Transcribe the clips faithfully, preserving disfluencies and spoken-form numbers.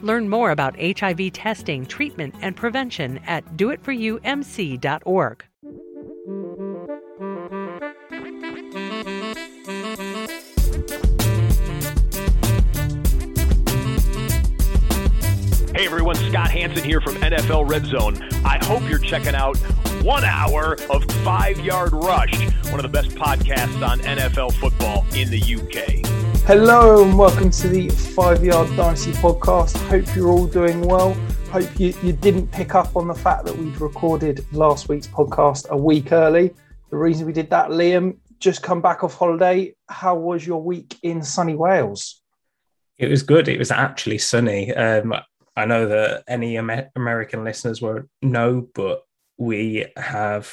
Learn more about H I V testing, treatment, and prevention at do it for you m c dot org. Hey everyone, Scott Hansen here from N F L Red Zone. I hope you're checking out one hour of Five Yard Rush, one of the best podcasts on N F L football in the U K. Hello and welcome to the Five Yard Dynasty podcast. Hope you're all doing well. Hope you, you didn't pick up on the fact that we'd recorded last week's podcast a week early. The reason we did that, Liam, just come back off holiday. How was your week in sunny Wales? It was good. It was actually sunny. Um, I know that any American listeners won't know, but we have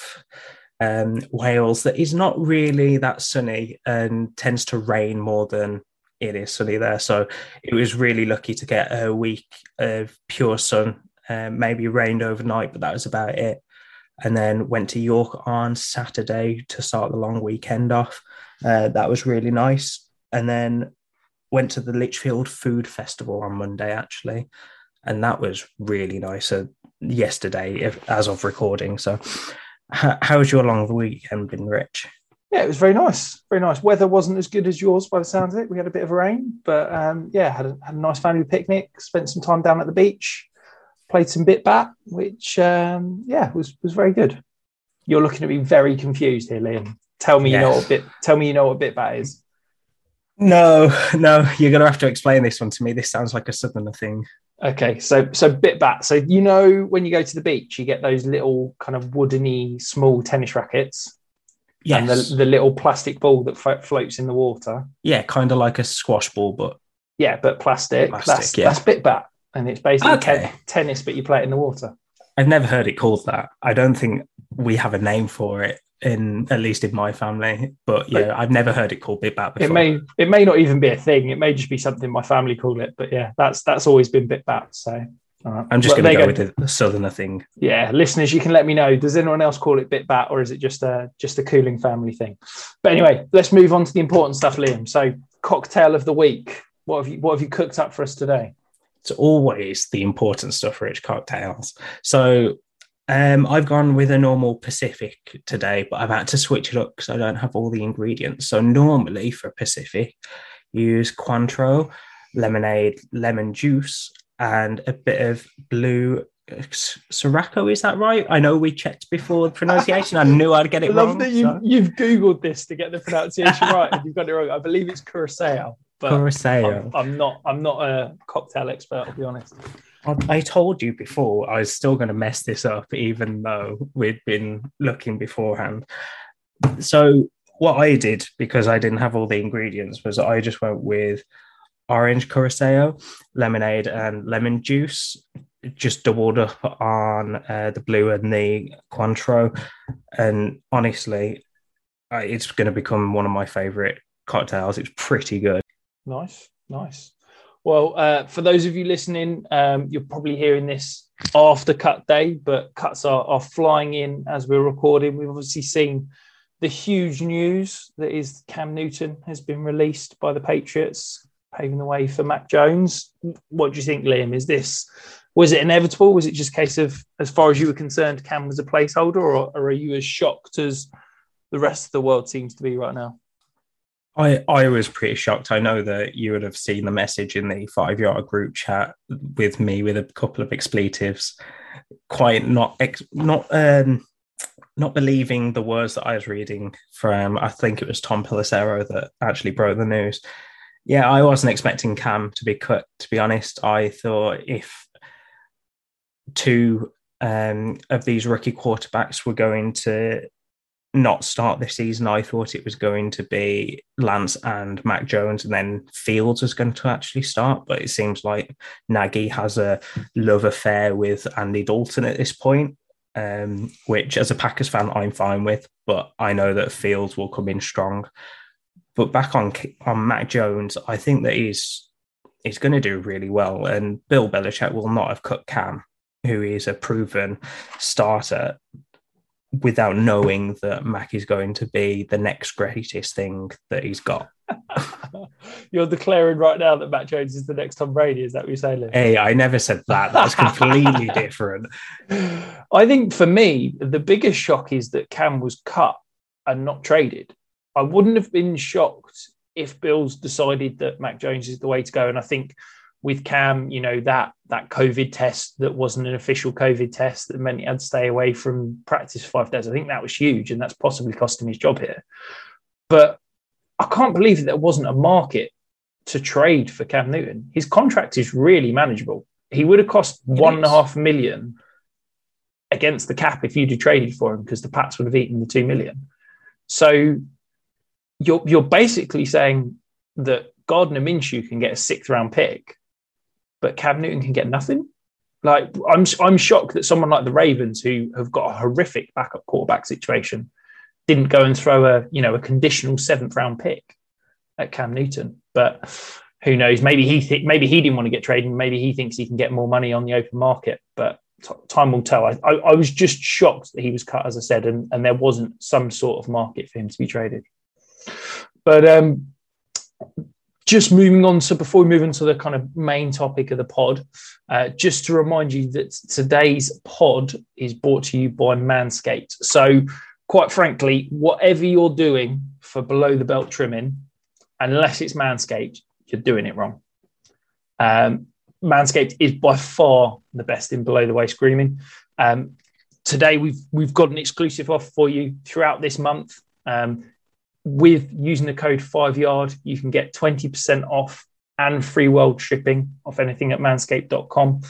um, Wales that is not really that sunny and tends to rain more than it is sunny there. So it was really lucky to get a week of pure sun, um, maybe rained overnight, but that was about it. And then went to York on Saturday to start the long weekend off. Uh, that was really nice. And then went to the Litchfield Food Festival on Monday, actually. And that was really nice uh, yesterday, if, as of recording. So how, how's your long weekend been, Rich? Yeah, it was very nice. Very nice. Weather wasn't as good as yours by the sounds of it. We had a bit of rain, but um, yeah, had a, had a nice family picnic, spent some time down at the beach, played some BitBat, which, um, yeah, was was very good. You're looking at me very confused here, Liam. Tell me, yes. you know what bit, tell me you know what BitBat is. No, no, you're going to have to explain this one to me. This sounds like a Southerner thing. Okay, so so BitBat. So you know when you go to the beach, you get those little kind of woodeny small tennis rackets. Yes. And the, the little plastic ball that f- floats in the water. Yeah, kind of like a squash ball, but... Yeah, but plastic. plastic that's, yeah. that's BitBat. And it's basically okay. te- tennis, but you play it in the water. I've never heard it called that. I don't think we have a name for it, in at least in my family. But yeah, I've never heard it called BitBat before. It may it may not even be a thing. It may just be something my family called it. But yeah, that's that's always been BitBat. So uh, I'm just going to go, go with the Southerner thing. Yeah, listeners, you can let me know. Does anyone else call it BitBat, or is it just a just a cooling family thing? But anyway, let's move on to the important stuff, Liam. So cocktail of the week. What have you what have you cooked up for us today? It's always the important stuff, Rich, cocktails. So Um, I've gone with a normal Pacific today, but I've had to switch it up because I don't have all the ingredients. So normally for Pacific, you use Cointreau, lemonade, lemon juice, and a bit of blue Curaçao. Is that right? I know we checked before the pronunciation. I knew I'd get it I love wrong. That you, so. You've Googled this to get the pronunciation right, and you've got it wrong. I believe it's Curaçao. But Curaçao. I'm, I'm not. I'm not a cocktail expert, I'll be honest. I told you before I was still going to mess this up, even though we'd been looking beforehand. So what I did, because I didn't have all the ingredients, was I just went with orange Curaçao, lemonade and lemon juice, just doubled up on uh, the blue and the Cointreau. And honestly, it's going to become one of my favourite cocktails. It's pretty good. Nice, nice. Well, uh, for those of you listening, um, you're probably hearing this after cut day, but cuts are, are flying in as we're recording. We've obviously seen the huge news that is Cam Newton has been released by the Patriots, paving the way for Mac Jones. What do you think, Liam? Is this, was it inevitable? Was it just a case of, as far as you were concerned, Cam was a placeholder, or, or are you as shocked as the rest of the world seems to be right now? I, I was pretty shocked. I know that you would have seen the message in the Five Yard group chat with me with a couple of expletives, quite not ex- not um, not believing the words that I was reading from, I think it was Tom Pelissero that actually broke the news. Yeah, I wasn't expecting Cam to be cut, to be honest. I thought if two um, of these rookie quarterbacks were going to not start this season, I thought it was going to be Lance and Mac Jones, and then Fields was going to actually start. But it seems like Nagy has a love affair with Andy Dalton at this point, um, which as a Packers fan, I'm fine with, but I know that Fields will come in strong. But back on on Mac Jones, I think that he's, he's going to do really well, and Bill Belichick will not have cut Cam, who is a proven starter, without knowing that Mac is going to be the next greatest thing that he's got. You're declaring right now that Mac Jones is the next Tom Brady, is that what you're saying, Liv? Hey, I never said that. That's completely different. I think for me, the biggest shock is that Cam was cut and not traded. I wouldn't have been shocked if Bills decided that Mac Jones is the way to go. And I think with Cam, you know, that that COVID test that wasn't an official COVID test that meant he had to stay away from practice for five days. I think that was huge, and that's possibly cost him his job here. But I can't believe that there wasn't a market to trade for Cam Newton. His contract is really manageable. He would have cost one and a half million against the cap if you'd have traded for him, because the Pats would have eaten the two million. So you're you're basically saying that Gardner Minshew can get a sixth round pick, but Cam Newton can get nothing. Like, I'm I'm shocked that someone like the Ravens, who have got a horrific backup quarterback situation, didn't go and throw a, you know, a conditional seventh round pick at Cam Newton. But who knows? Maybe he th- maybe he didn't want to get traded. Maybe he thinks he can get more money on the open market. But t- time will tell. I, I I was just shocked that he was cut, as I said, and and there wasn't some sort of market for him to be traded. But um. Just moving on, so before we move into the kind of main topic of the pod, uh, just to remind you that today's pod is brought to you by Manscaped. So quite frankly, whatever you're doing for below the belt trimming, unless it's Manscaped, you're doing it wrong. Um, Manscaped is by far the best in below the waist grooming. Um, today, we've, we've got an exclusive offer for you throughout this month. Um, With using the code five yard, you can get twenty percent off and free world shipping off anything at manscaped dot com.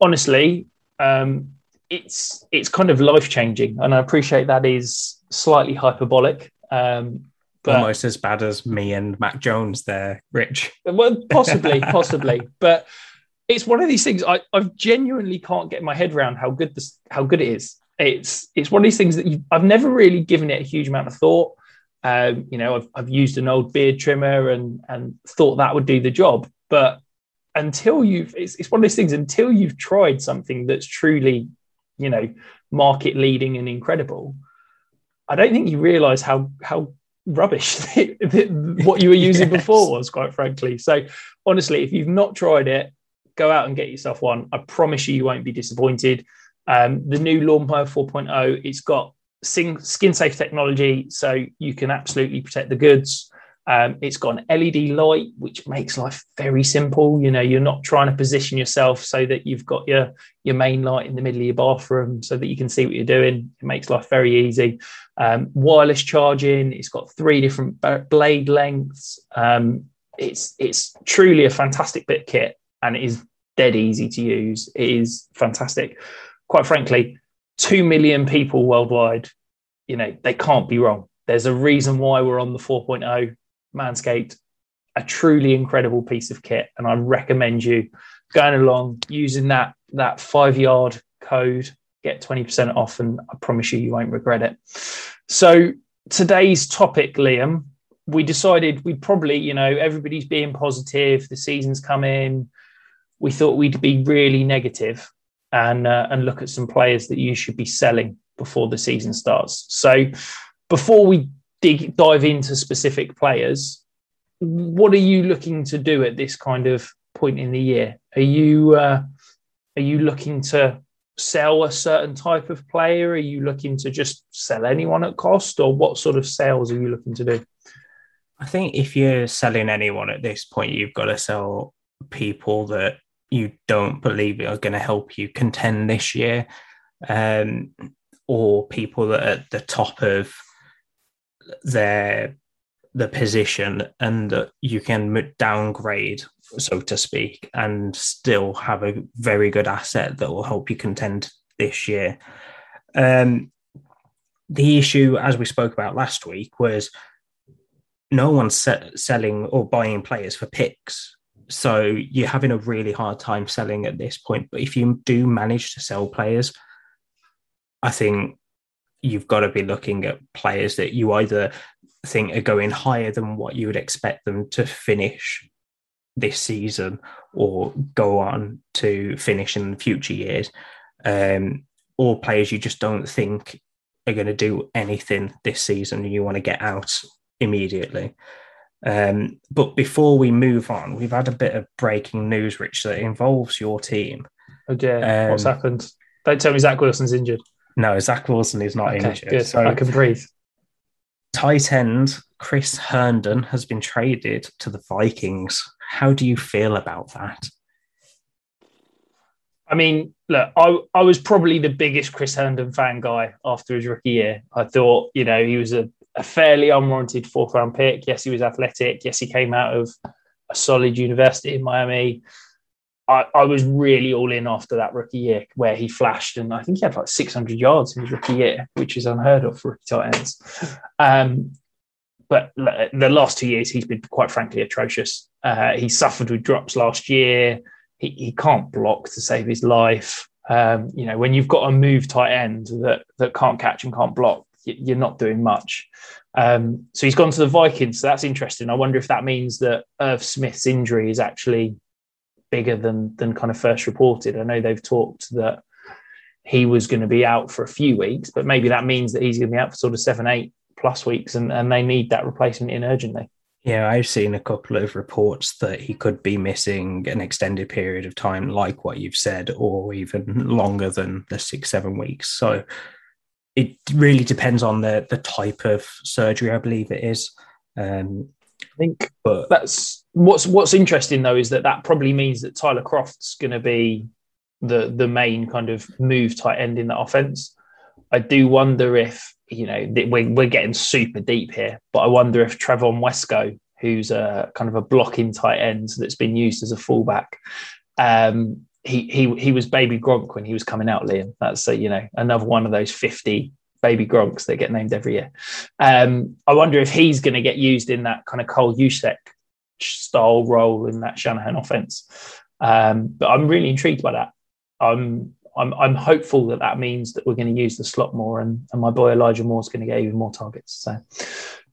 Honestly, um, it's it's kind of life-changing, and I appreciate that is slightly hyperbolic. Um, but almost as bad as me and Mac Jones there, Rich. Well, possibly, possibly. But it's one of these things I, I genuinely can't get my head around how good this, how good it is. It's, it's one of these things that you, I've never really given it a huge amount of thought. Um, you know, I've, I've used an old beard trimmer and and thought that would do the job. But until you've, it's, it's one of those things, until you've tried something that's truly, you know, market leading and incredible, I don't think you realise how how rubbish the, the, what you were using yes. before was, quite frankly. So honestly, if you've not tried it, go out and get yourself one. I promise you, you won't be disappointed. Um, the new Lawnmower four point oh, it's got skin-safe technology, so you can absolutely protect the goods. Um, it's got an L E D light, which makes life very simple. You know, you're not trying to position yourself so that you've got your, your main light in the middle of your bathroom so that you can see what you're doing. It makes life very easy. Um, wireless charging. It's got three different blade lengths. Um, it's, it's truly a fantastic bit of kit, and it is dead easy to use. It is fantastic. Quite frankly, two million people worldwide, you know, they can't be wrong. There's a reason why we're on the four point oh. Manscaped, a truly incredible piece of kit. And I recommend you going along, using that, that five-yard code, get twenty percent off, and I promise you, you won't regret it. So today's topic, Liam, we decided we'd probably, you know, everybody's being positive, the season's come in. We thought we'd be really negative and uh, and look at some players that you should be selling before the season starts. So before we dig dive into specific players, what are you looking to do at this kind of point in the year? Are you uh, are you looking to sell a certain type of player? Are you looking to just sell anyone at cost, or what sort of sales are you looking to do? I think if you're selling anyone at this point, you've got to sell people that you don't believe are going to help you contend this year, um, or people that are at the top of their the position and that you can downgrade, so to speak, and still have a very good asset that will help you contend this year. Um, the issue, as we spoke about last week, was no one's se- selling or buying players for picks. So you're having a really hard time selling at this point. But if you do manage to sell players, I think you've got to be looking at players that you either think are going higher than what you would expect them to finish this season or go on to finish in future years, um, or players you just don't think are going to do anything this season and you want to get out immediately. Um, but before we move on, we've had a bit of breaking news, Rich, that involves your team. Oh dear, um, what's happened? Don't tell me Zach Wilson's injured. No, Zach Wilson is not okay, injured. Good. So I can breathe. Tight end Chris Herndon has been traded to the Vikings. How do you feel about that? I mean, look, I, I was probably the biggest Chris Herndon fan guy after his rookie year. I thought, you know, he was a A fairly unwarranted fourth round pick. Yes, he was athletic. Yes, he came out of a solid university in Miami. I, I was really all in after that rookie year where he flashed, and I think he had like six hundred yards in his rookie year, which is unheard of for rookie tight ends. Um, but the last two years, he's been quite frankly atrocious. Uh, he suffered with drops last year. He, he can't block to save his life. Um, you know, when you've got a move tight end that that can't catch and can't block, you're not doing much. Um, so he's gone to the Vikings. So that's interesting. I wonder if that means that Irv Smith's injury is actually bigger than than kind of first reported. I know they've talked that he was going to be out for a few weeks, but maybe that means that he's going to be out for sort of seven, eight plus weeks, and, and they need that replacement in urgently. Yeah, I've seen a couple of reports that he could be missing an extended period of time, like what you've said, or even longer than the six, seven weeks. So it really depends on the the type of surgery, I believe it is. Um, I think but that's what's what's interesting though is that that probably means that Tyler Croft's going to be the the main kind of move tight end in the offense. I do wonder if, you know, we're we're getting super deep here, but I wonder if Trevon Wesco, who's a kind of a blocking tight end that's been used as a fullback, um, He he he was baby Gronk when he was coming out, Liam. That's a, you know, another one of those fifty baby Gronks that get named every year. Um, I wonder if he's going to get used in that kind of Cole Juszczyk style role in that Shanahan offense. Um, but I'm really intrigued by that. I'm I'm I'm hopeful that that means that we're going to use the slot more, and, and my boy Elijah Moore's going to get even more targets. So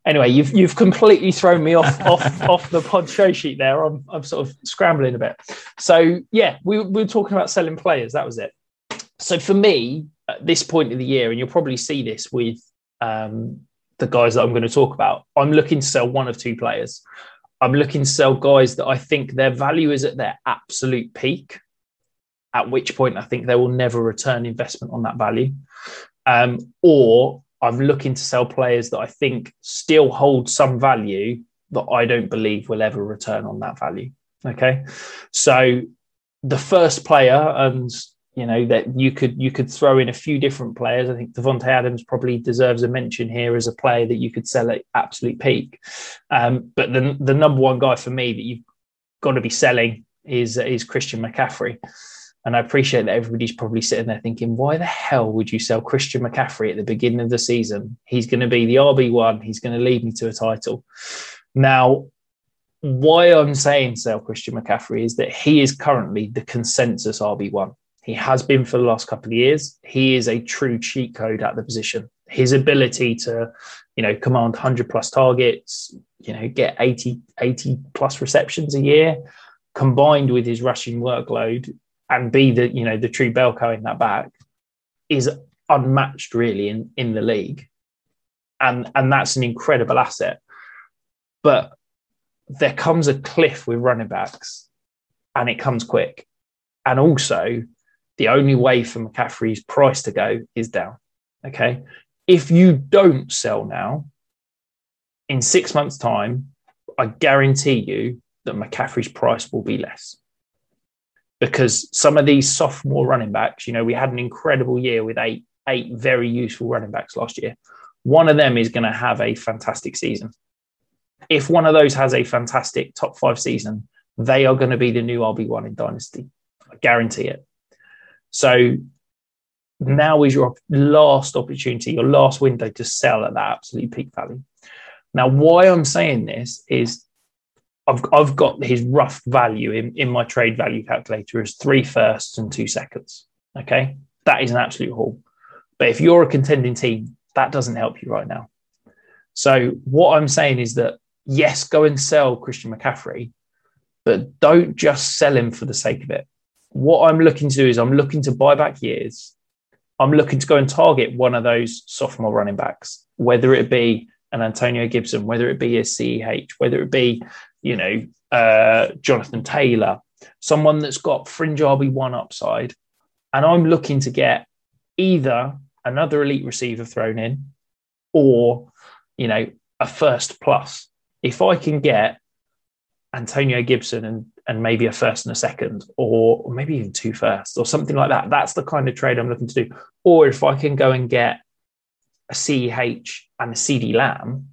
anyway, you've you've completely thrown me off off, off the pod show sheet there. I'm I'm sort of scrambling a bit. So yeah, we, we were talking about selling players. That was it. So for me, at this point of the year, and you'll probably see this with um, the guys that I'm going to talk about, I'm looking to sell one of two players. I'm looking to sell guys that I think their value is at their absolute peak, at which point I think they will never return investment on that value, um, or I'm looking to sell players that I think still hold some value that I don't believe will ever return on that value. Okay. So the first player, and you know, that you could, you could throw in a few different players. I think Devontae Adams probably deserves a mention here as a player that you could sell at absolute peak. Um, but the, the number one guy for me that you've got to be selling is is Christian McCaffrey. And I appreciate that everybody's probably sitting there thinking, why the hell would you sell Christian McCaffrey at the beginning of the season? He's going to be the R B one. He's going to lead me to a title. Now, why I'm saying sell Christian McCaffrey is that he is currently the consensus R B one. He has been for the last couple of years. He is a true cheat code at the position. His ability to, you know, command one hundred plus targets, you know, get eighty, eighty plus receptions a year, combined with his rushing workload, and be the, you know, the true Belko in that back, is unmatched really in, in the league. And, and that's an incredible asset. But there comes a cliff with running backs, and it comes quick. And also the only way for McCaffrey's price to go is down. Okay. If you don't sell now, in six months' time, I guarantee you that McCaffrey's price will be less. Because some of these sophomore running backs, you know, we had an incredible year with eight, eight very useful running backs last year. One of them is going to have a fantastic season. If one of those has a fantastic top five season, they are going to be the new R B one in Dynasty. I guarantee it. So now is your last opportunity, your last window to sell at that absolute peak value. Now, why I'm saying this is, I've, I've got his rough value in, in my trade value calculator as three firsts and two seconds. Okay. That is an absolute haul. But if you're a contending team, that doesn't help you right now. So what I'm saying is that, yes, go and sell Christian McCaffrey, but don't just sell him for the sake of it. What I'm looking to do is I'm looking to buy back years. I'm looking to go and target one of those sophomore running backs, whether it be an Antonio Gibson, whether it be a C E H, whether it be, you know, uh, Jonathan Taylor, someone that's got fringe R B one upside. And I'm looking to get either another elite receiver thrown in or, you know, a first plus. If I can get Antonio Gibson and, and maybe a first and a second, or, or maybe even two firsts or something like that, that's the kind of trade I'm looking to do. Or if I can go and get a C E H and a C D Lamb,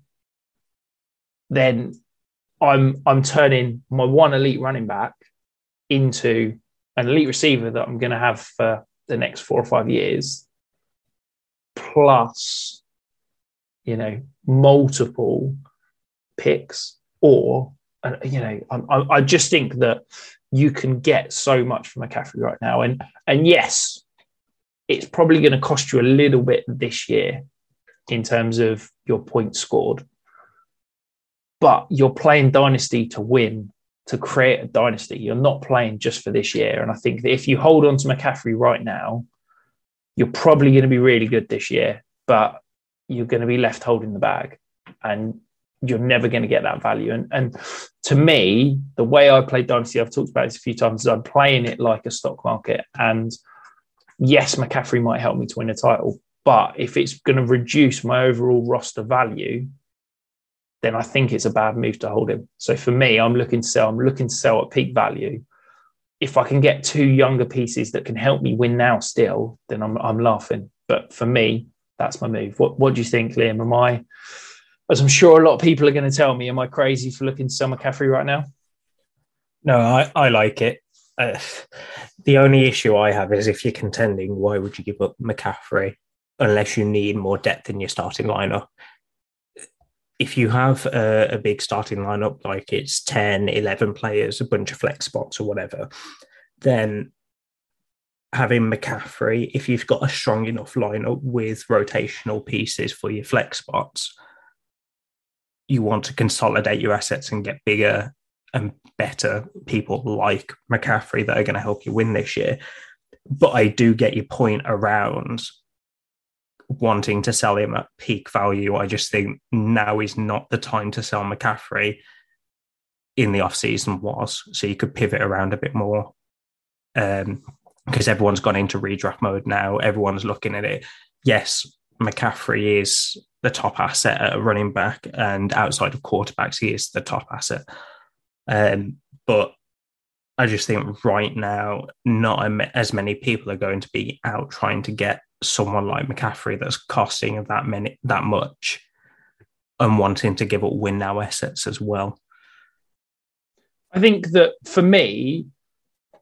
then I'm I'm turning my one elite running back into an elite receiver that I'm going to have for the next four or five years, plus, you know, multiple picks. Or, you know, I, I just think that you can get so much from McCaffrey right now. And and yes, it's probably going to cost you a little bit this year in terms of your points scored. But you're playing Dynasty to win, to create a Dynasty. You're not playing just for this year. And I think that if you hold on to McCaffrey right now, you're probably going to be really good this year, but you're going to be left holding the bag and you're never going to get that value. And, and to me, the way I play Dynasty, I've talked about this a few times, is I'm playing it like a stock market. And yes, McCaffrey might help me to win a title, but if it's going to reduce my overall roster value, then I think it's a bad move to hold him. So for me, I'm looking to sell. I'm looking to sell at peak value. If I can get two younger pieces that can help me win now still, then I'm I'm laughing. But for me, that's my move. What What do you think, Liam? Am I, as I'm sure a lot of people are going to tell me, am I crazy for looking to sell McCaffrey right now? No, I, I like it. Uh, the only issue I have is if you're contending, why would you give up McCaffrey unless you need more depth in your starting lineup? If you have a, a big starting lineup, like it's ten, eleven players, a bunch of flex spots or whatever, then having McCaffrey, if you've got a strong enough lineup with rotational pieces for your flex spots, you want to consolidate your assets and get bigger and better people like McCaffrey that are going to help you win this year. But I do get your point around wanting to sell him at peak value. I just think now is not the time to sell McCaffrey in the off-season was. So you could pivot around a bit more because um, everyone's gone into redraft mode now. Everyone's looking at it. Yes, McCaffrey is the top asset at running back, and outside of quarterbacks, he is the top asset. Um, but I just think right now, not as many people are going to be out trying to get someone like McCaffrey that's costing that many, that much, and wanting to give up win now assets as well. I think that for me,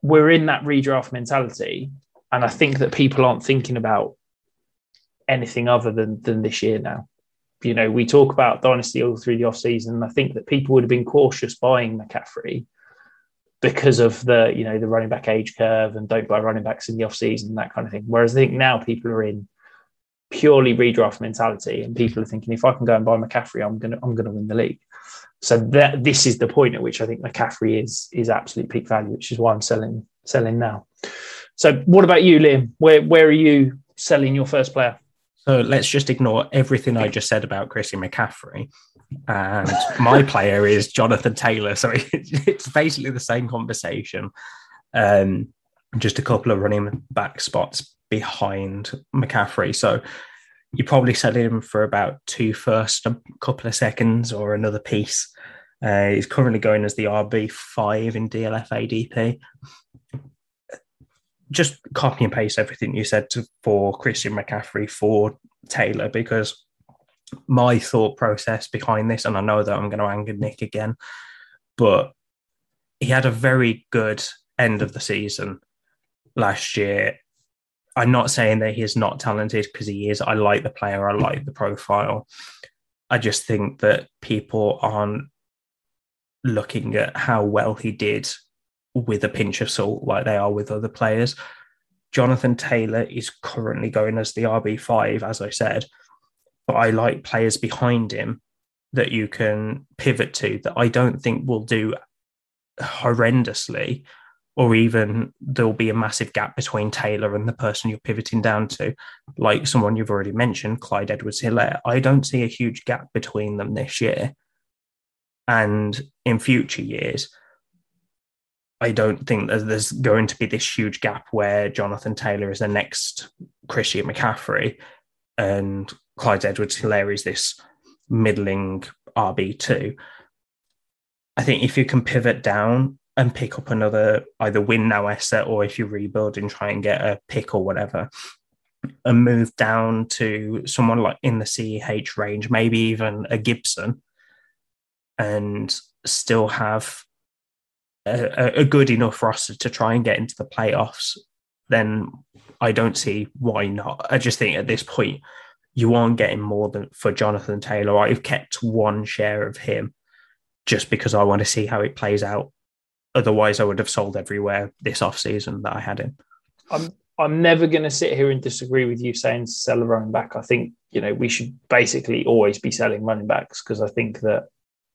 we're in that redraft mentality. And I think that people aren't thinking about anything other than, than this year now. You know, we talk about dynasty all through the offseason, and I think that people would have been cautious buying McCaffrey because of the, you know, the running back age curve and don't buy running backs in the offseason, that kind of thing. Whereas I think now people are in purely redraft mentality, and people are thinking, if I can go and buy McCaffrey, I'm gonna I'm gonna win the league. So that this is the point at which I think McCaffrey is is absolute peak value, which is why I'm selling selling now. So what about you, Liam? Where where are you selling your first player? So let's just ignore everything I just said about Christian McCaffrey. And my player is Jonathan Taylor. So it's basically the same conversation. Um, just a couple of running back spots behind McCaffrey. So you probably sell him for about two first, a couple of seconds or another piece. Uh, he's currently going as the R B five in D L F A D P. Just copy and paste everything you said to, for Christian McCaffrey for Taylor, because my thought process behind this, and I know that I'm going to anger Nick again, but he had a very good end of the season last year. I'm not saying that he is not talented, because he is. I like the player. I like the profile. I just think that people aren't looking at how well he did with a pinch of salt like they are with other players. Jonathan Taylor is currently going as the R B five, as I said, but I like players behind him that you can pivot to that I don't think will do horrendously, or even there'll be a massive gap between Taylor and the person you're pivoting down to, like someone you've already mentioned, Clyde Edwards-Hilaire. I don't see a huge gap between them this year, and in future years I don't think that there's going to be this huge gap where Jonathan Taylor is the next Christian McCaffrey and Clyde Edwards-Hilaire is this middling R B two. I think if you can pivot down and pick up another, either win now asset, or if you rebuild and try and get a pick or whatever, and move down to someone like in the C E H range, maybe even a Gibson, and still have A, a good enough roster to try and get into the playoffs, then I don't see why not. I just think at this point, you aren't getting more than for Jonathan Taylor. I've kept one share of him just because I want to see how it plays out. Otherwise, I would have sold everywhere this offseason that I had him. I'm I'm never going to sit here and disagree with you saying to sell a running back. I think, you know, we should basically always be selling running backs, because I think that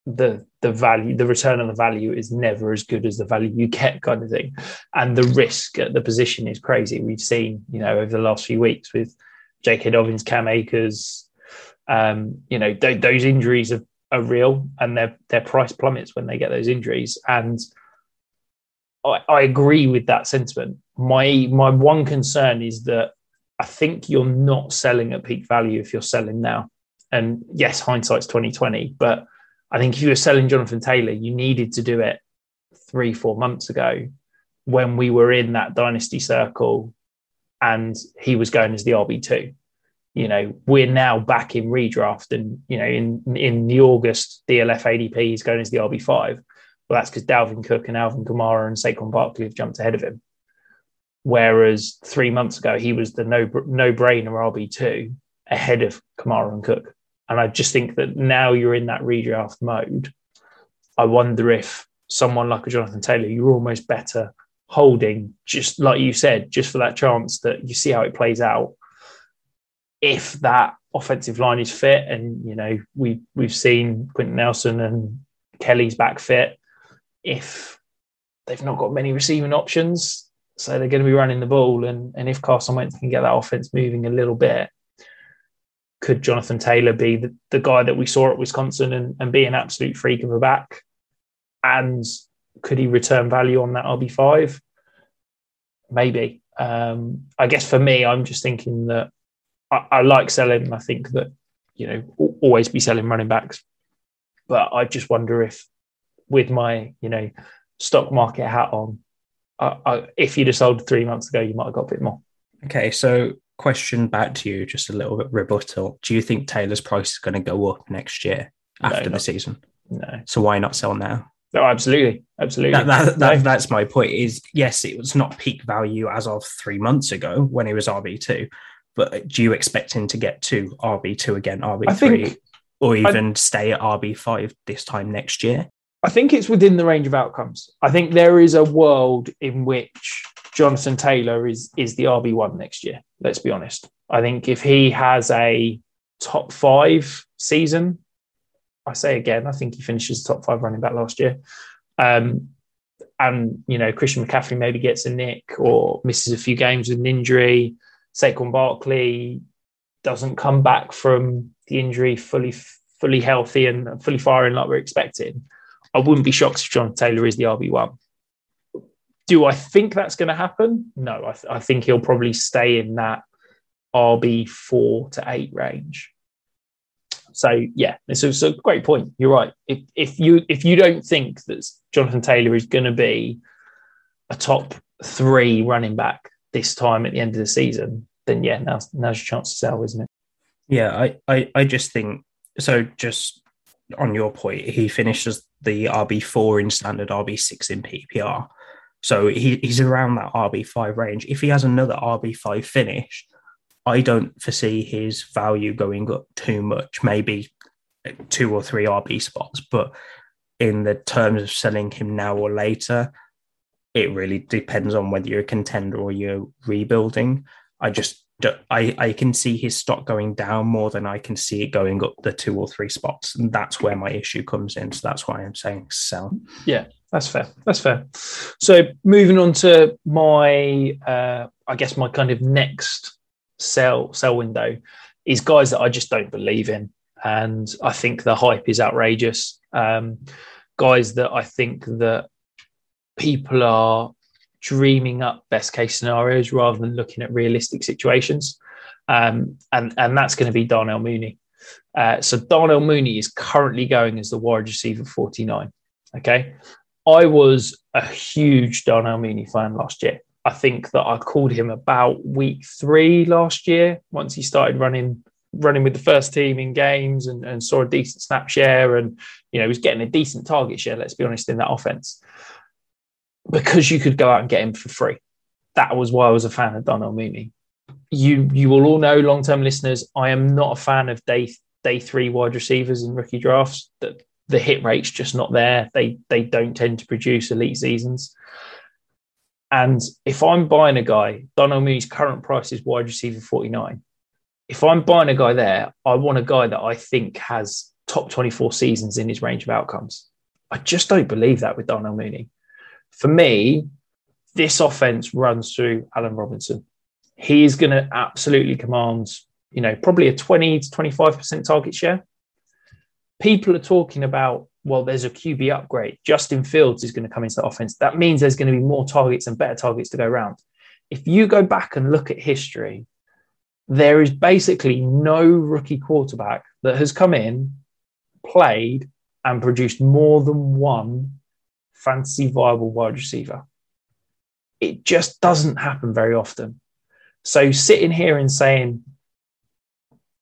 the the value, the return on the value is never as good as the value you get, kind of thing. And the risk at the position is crazy. We've seen, you know, over the last few weeks with J K Dobbins, Cam Akers, um, you know, th- those injuries are, are real, and their their price plummets when they get those injuries. And I, I agree with that sentiment. My my one concern is that I think you're not selling at peak value if you're selling now. And yes, hindsight's twenty twenty, but I think if you were selling Jonathan Taylor, you needed to do it three, four months ago when we were in that dynasty circle and he was going as the R B two. You know, we're now back in redraft, and, you know, in, in the August D L F A D P, he's going as the R B five. Well, that's because Dalvin Cook and Alvin Kamara and Saquon Barkley have jumped ahead of him. Whereas three months ago, he was the no, no-brainer R B two ahead of Kamara and Cook. And I just think that now you're in that redraft mode. I wonder if someone like a Jonathan Taylor, you're almost better holding, just like you said, just for that chance that you see how it plays out. If that offensive line is fit, and, you know, we, we've seen Quentin Nelson and Kelly's back fit, if they've not got many receiving options, so they're going to be running the ball. And, and if Carson Wentz can get that offense moving a little bit, could Jonathan Taylor be the, the guy that we saw at Wisconsin and, and be an absolute freak of a back? And could he return value on that R B five? Maybe. Um, I guess for me, I'm just thinking that I, I like selling. I think that, you know, always be selling running backs. But I just wonder if, with my, you know, stock market hat on, I, I, if you'd have sold three months ago, you might have got a bit more. Okay, so question back to you, just a little bit rebuttal. Do you think Taylor's price is going to go up next year after no, the not, season? No. So why not sell now? No, absolutely. Absolutely. That, that, that, no. That's my point is, yes, it was not peak value as of three months ago when he was R B two, but do you expect him to get to R B two again, R B three, think, or even I, stay at R B five this time next year? I think it's within the range of outcomes. I think there is a world in which Jonathan Taylor is, is the R B one next year. Let's be honest. I think if he has a top five season, I say again, I think he finishes top five running back last year. Um, and, you know, Christian McCaffrey maybe gets a nick or misses a few games with an injury. Saquon Barkley doesn't come back from the injury fully, fully healthy and fully firing like we're expecting. I wouldn't be shocked if Jonathan Taylor is the R B one. Do I think that's going to happen? No, I, th- I think he'll probably stay in that R B four to eight range. So yeah, it's a, it's a great point. You're right. If, if you if you don't think that Jonathan Taylor is going to be a top three running back this time at the end of the season, then yeah, now's, now's your chance to sell, isn't it? Yeah, I, I, I just think, so just on your point, he finishes the R B four in standard, R B six in P P R. So he, he's around that R B five range. If he has another R B five finish, I don't foresee his value going up too much, maybe two or three R B spots. But in the terms of selling him now or later, it really depends on whether you're a contender or you're rebuilding. I just, I, I can see his stock going down more than I can see it going up the two or three spots. And that's where my issue comes in. So that's why I'm saying sell. Yeah, that's fair. That's fair. So moving on to my, uh, I guess my kind of next sell sell window is guys that I just don't believe in, and I think the hype is outrageous. Um, guys that I think that people are dreaming up best case scenarios rather than looking at realistic situations, um, and and that's going to be Darnell Mooney. Uh, so Darnell Mooney is currently going as the wide receiver forty-nine. Okay, I was a huge Darnell Mooney fan last year. I think that I called him about week three last year, once he started running running with the first team in games and, and saw a decent snap share and, you know, he was getting a decent target share, let's be honest, in that offense. Because you could go out and get him for free. That was why I was a fan of Darnell Mooney. You you will all know, long-term listeners, I am not a fan of day day three wide receivers in rookie drafts. The, the hit rate's just not there. They they don't tend to produce elite seasons. And if I'm buying a guy, Darnell Mooney's current price is wide receiver forty-nine. If I'm buying a guy there, I want a guy that I think has top twenty-four seasons in his range of outcomes. I just don't believe that with Darnell Mooney. For me, this offense runs through Allen Robinson. He is going to absolutely command, you know, probably a twenty to twenty-five percent target share. People are talking about, well, there's a Q B upgrade. Justin Fields is going to come into the offense. That means there's going to be more targets and better targets to go around. If you go back and look at history, there is basically no rookie quarterback that has come in, played, and produced more than one fantasy viable wide receiver. It just doesn't happen very often. So sitting here and saying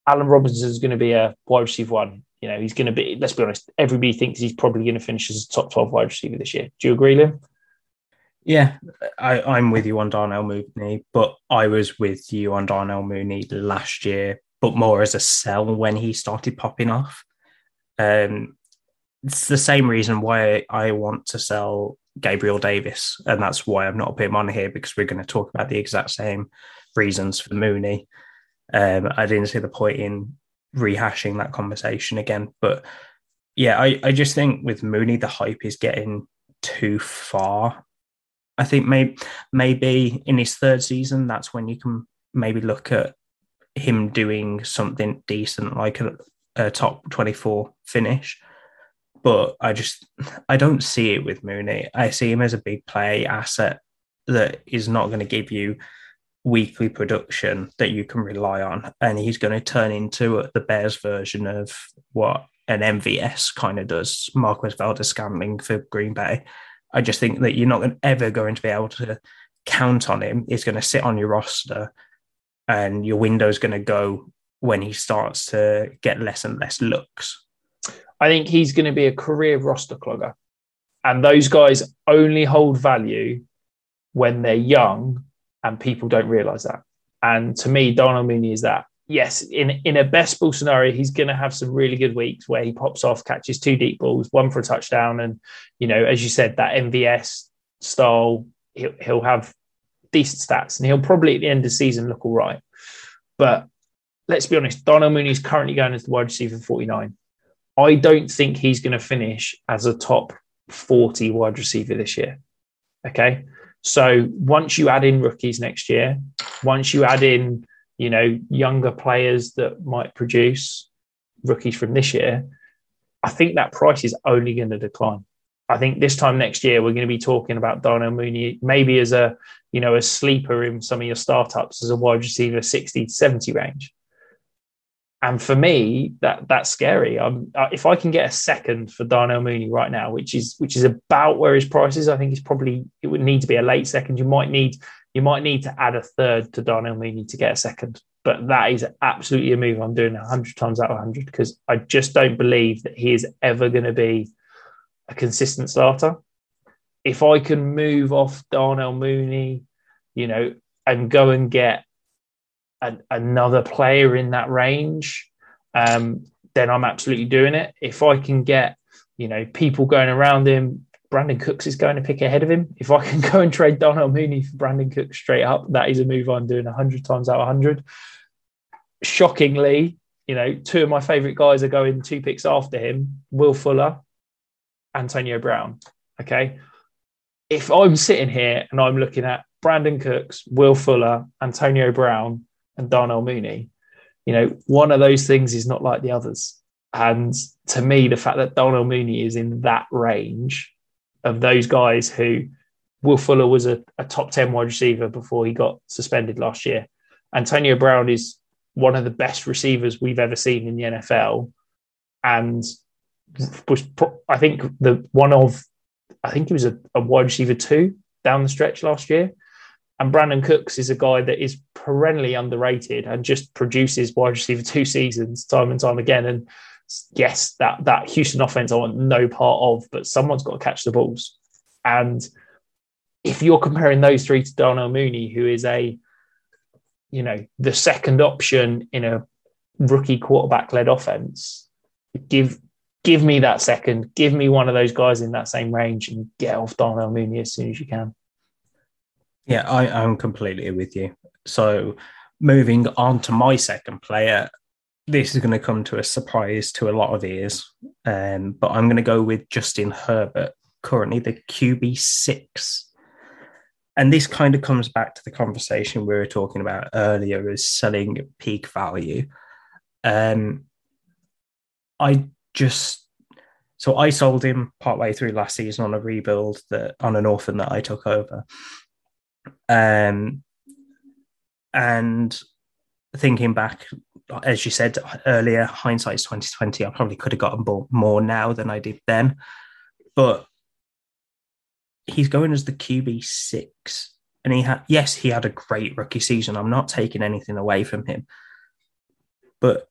Allen Robinson is going to be a wide receiver one, you know, he's going to be, let's be honest, everybody thinks he's probably going to finish as a top twelve wide receiver this year. Do you agree, Liam? Yeah, I, I'm with you on Darnell Mooney, but I was with you on Darnell Mooney last year, but more as a sell when he started popping off. Um, it's the same reason why I want to sell Gabriel Davis, and that's why I've not put him on here, because we're going to talk about the exact same reasons for Mooney. Um, I didn't see the point in rehashing that conversation again, but yeah, I, I just think with Mooney the hype is getting too far. I think maybe maybe in his third season that's when you can maybe look at him doing something decent like a, a top twenty-four finish, but I just I don't see it with Mooney. I see him as a big play asset that is not going to give you weekly production that you can rely on, and he's going to turn into the Bears version of what an M V S kind of does, Marquez Valdes-Scantling for Green Bay. I just think that you're not ever going to be able to count on him. He's going to sit on your roster and your window's going to go when he starts to get less and less looks. I think he's going to be a career roster clogger. And those guys only hold value when they're young and people don't realise that. And to me, Darnell Mooney is that. Yes, in, in a best ball scenario, he's going to have some really good weeks where he pops off, catches two deep balls, one for a touchdown. And, you know, as you said, that M V S style, he'll, he'll have decent stats and he'll probably at the end of the season look all right. But let's be honest, Darnell Mooney is currently going as the wide receiver forty-nine. I don't think he's going to finish as a top forty wide receiver this year. Okay. So once you add in rookies next year, once you add in, you know, younger players that might produce rookies from this year, I think that price is only going to decline. I think this time next year, we're going to be talking about Darnell Mooney, maybe as a, you know, a sleeper in some of your startups as a wide receiver, sixty to seventy range. And for me, that that's scary. I'm, if I can get a second for Darnell Mooney right now, which is, which is about where his price is, I think it's probably, it would need to be a late second. You might need, You might need to add a third to Darnell Mooney to get a second. But that is absolutely a move I'm doing one hundred times out of one hundred because I just don't believe that he is ever going to be a consistent starter. If I can move off Darnell Mooney, you know, and go and get an, another player in that range, um, then I'm absolutely doing it. If I can get, you know, people going around him, Brandon Cooks is going to pick ahead of him. If I can go and trade Darnell Mooney for Brandon Cooks straight up, that is a move I'm doing one hundred times out of one hundred. Shockingly, you know, two of my favourite guys are going two picks after him, Will Fuller, Antonio Brown, okay? If I'm sitting here and I'm looking at Brandon Cooks, Will Fuller, Antonio Brown, and Darnell Mooney, you know, one of those things is not like the others. And to me, the fact that Darnell Mooney is in that range of those guys who Will Fuller was a, a top ten wide receiver before he got suspended last year. Antonio Brown is one of the best receivers we've ever seen in the N F L. And was pro- I think the one of, I think he was a, a wide receiver two down the stretch last year. And Brandon Cooks is a guy that is perennially underrated and just produces wide receiver two seasons time and time again. And yes, that, that Houston offense I want no part of, but someone's got to catch the balls. And if you're comparing those three to Darnell Mooney, who is a, you know, the second option in a rookie quarterback-led offense, give give me that second. Give me one of those guys in that same range and get off Darnell Mooney as soon as you can. Yeah, I, I'm completely with you. So moving on to my second player, this is going to come to a surprise to a lot of ears, um, but I'm going to go with Justin Herbert, currently the Q B six. And this kind of comes back to the conversation we were talking about earlier is selling peak value. Um, I just, so I sold him partway through last season on a rebuild that on an orphan that I took over. Um, and thinking back, as you said earlier, hindsight's twenty twenty. I probably could have gotten more now than I did then. But he's going as the Q B six. And he had, yes, he had a great rookie season. I'm not taking anything away from him. But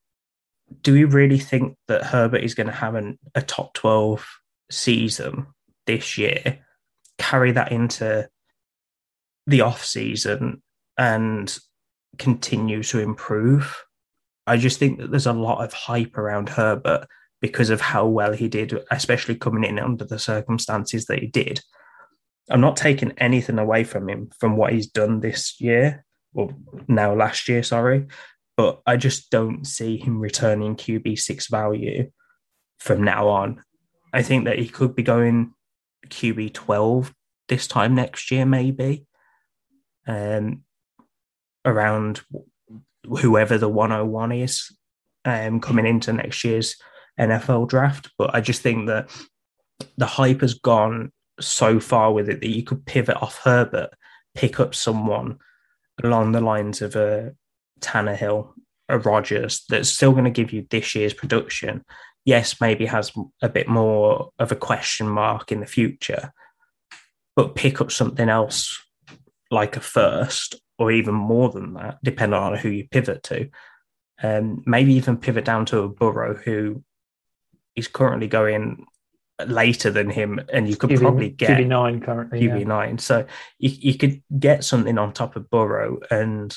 do we really think that Herbert is going to have an, a top twelve season this year, carry that into the off-season and continue to improve? I just think that there's a lot of hype around Herbert because of how well he did, especially coming in under the circumstances that he did. I'm not taking anything away from him from what he's done this year, or now last year, sorry, but I just don't see him returning Q B six value from now on. I think that he could be going Q B twelve this time next year, maybe, um, around whoever the one oh one is um, coming into next year's N F L draft. But I just think that the hype has gone so far with it that you could pivot off Herbert, pick up someone along the lines of a Tannehill, a Rodgers, that's still going to give you this year's production. Yes, maybe has a bit more of a question mark in the future, but pick up something else like a first, or even more than that, depending on who you pivot to. Um, maybe even pivot down to a Burrow, who is currently going later than him, and you could Q B, probably get Q B nine currently. Q B nine. Yeah. So you, you could get something on top of Burrow. And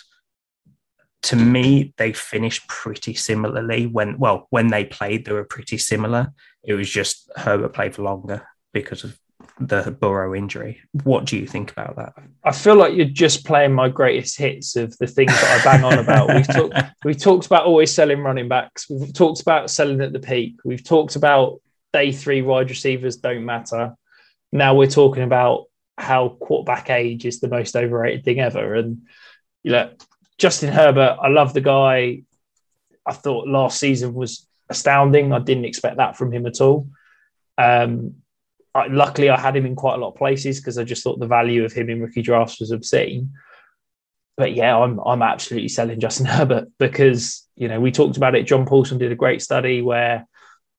to me, they finished pretty similarly. When, well, when they played, they were pretty similar. It was just Herbert played for longer because of the Burrow injury. What do you think about that? I feel like you're just playing my greatest hits of the things that I bang on about. We've talked, we talked about always selling running backs. We've talked about selling at the peak. We've talked about day three wide receivers don't matter. Now we're talking about how quarterback age is the most overrated thing ever. And you know, Justin Herbert, I love the guy. I thought last season was astounding. I didn't expect that from him at all. Um, I, luckily, I had him in quite a lot of places because I just thought the value of him in rookie drafts was obscene. But yeah, I'm I'm absolutely selling Justin Herbert because, you know, we talked about it. John Paulson did a great study where,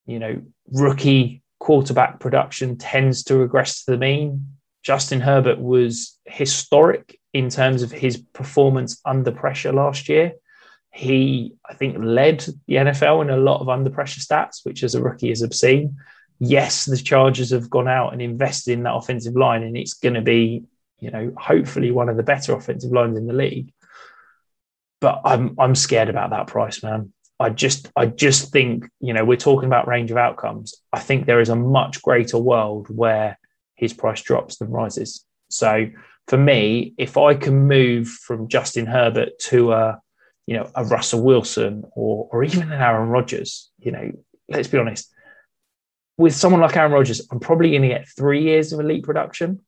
you know, rookie quarterback production tends to regress to the mean. Justin Herbert was historic in terms of his performance under pressure last year. He, I think, led the N F L in a lot of under pressure stats, which as a rookie is obscene. Yes, the Chargers have gone out and invested in that offensive line, and it's going to be, you know, hopefully one of the better offensive lines in the league. But I'm I'm scared about that price, man. I just I just think, you know, we're talking about range of outcomes. I think there is a much greater world where his price drops than rises. So for me, if I can move from Justin Herbert to a, you know, a Russell Wilson or or even an Aaron Rodgers, you know, let's be honest, with someone like Aaron Rodgers, I'm probably going to get three years of elite production.